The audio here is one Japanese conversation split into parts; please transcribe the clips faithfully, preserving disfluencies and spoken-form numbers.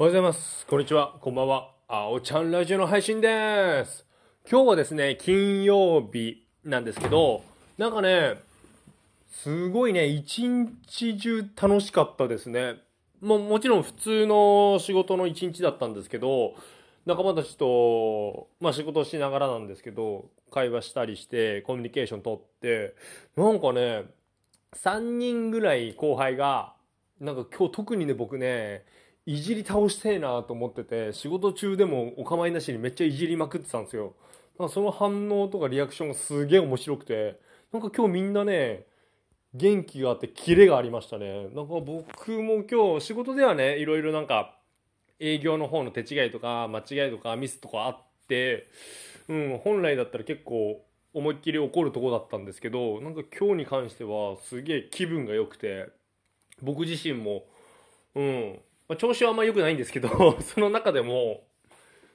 おはようございます。こんにちは。こんばんは。あおちゃんラジオの配信です。今日はですね、金曜日なんですけど、なんかね、すごいね、一日中楽しかったですね。もうもちろん普通の仕事の一日だったんですけど、仲間たちと、まあ仕事をしながらなんですけど、会話したりして、コミュニケーション取って、なんかね、さんにんぐらい後輩が、なんか今日特にね、僕ね、いじり倒してえなと思ってて、仕事中でもお構いなしにめっちゃいじりまくってたんですよ。なんかその反応とかリアクションがすげえ面白くて、なんか今日みんなね、元気があってキレがありましたね。なんか僕も今日仕事ではね、いろいろなんか営業の方の手違いとか間違いとかミスとかあって、うん、本来だったら結構思いっきり怒るとこだったんですけど、なんか今日に関してはすげえ気分が良くて、僕自身も、うん、まあ、調子はあんま良くないんですけどその中でも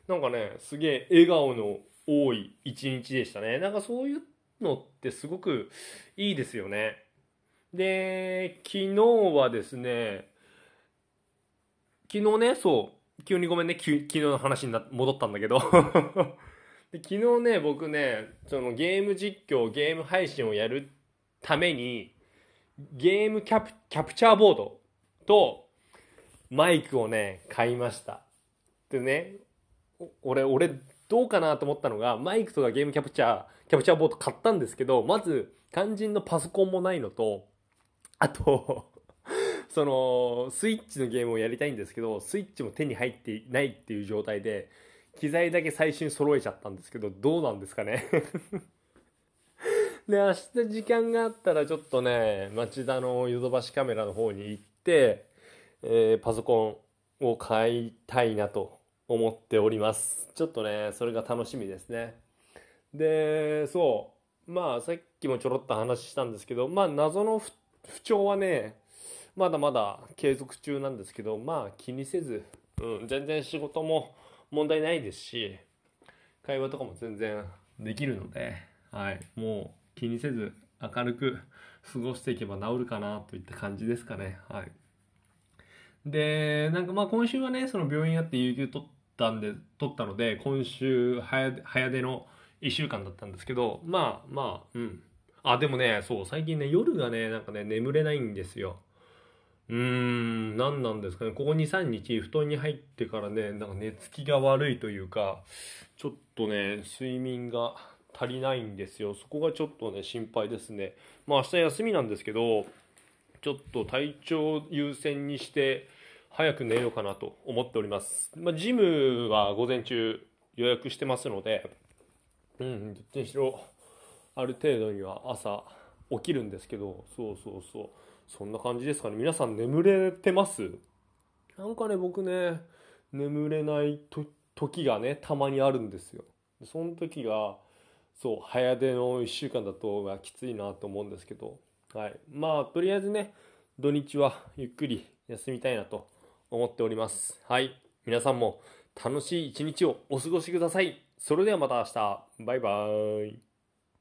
なんかねすげえ笑顔の多い一日でしたね。なんかそういうのってすごくいいですよね。で昨日はですね昨日ねそう急にごめんね昨日の話にな戻ったんだけどで昨日ね僕ねそのゲーム実況ゲーム配信をやるためにゲームキャプ、キャプチャーボードとマイクをね買いました。でね、俺俺どうかなと思ったのがマイクとかゲームキャプチャーキャプチャーボード買ったんですけど、まず肝心のパソコンもないのと、あとそのスイッチのゲームをやりたいんですけど、スイッチも手に入ってないっていう状態で機材だけ最新揃えちゃったんですけど、どうなんですかね。で明日時間があったらちょっとね町田のヨドバシカメラの方に行って。えー、パソコンを買いたいなと思っております。ちょっとね、それが楽しみですね。で、そう、まあさっきもちょろっと話したんですけど、まあ謎の不調はね、まだまだ継続中なんですけど、まあ気にせず、うん、全然仕事も問題ないですし、会話とかも全然できるので、はい、もう気にせず明るく過ごしていけば治るかなといった感じですかね。はい。で、なんかまあ今週はね、その病院やって有給取ったんで、取ったので、今週早、早出のいっしゅうかんだったんですけど、まあまあ、うん。あ、でもね、そう、最近ね、夜がね、なんかね、眠れないんですよ。うーん、なんなんですかね、ここに、みっか、布団に入ってからね、なんか寝つきが悪いというか、ちょっとね、睡眠が足りないんですよ。そこがちょっとね、心配ですね。まあ明日休みなんですけど、ちょっと体調優先にして早く寝ようかなと思っております。まあ、ジムは午前中予約してますので、うん、どっちにしろある程度には朝起きるんですけど、そうそうそう、そんな感じですかね。皆さん眠れてます？なんかね、僕ね、眠れないと時がね、たまにあるんですよ。その時が、そう、早出のいっしゅうかんだときついなと思うんですけど、はい、まあとりあえずね土日はゆっくり休みたいなと思っております。はい、皆さんも楽しい一日をお過ごしください。それではまた明日、バイバーイ。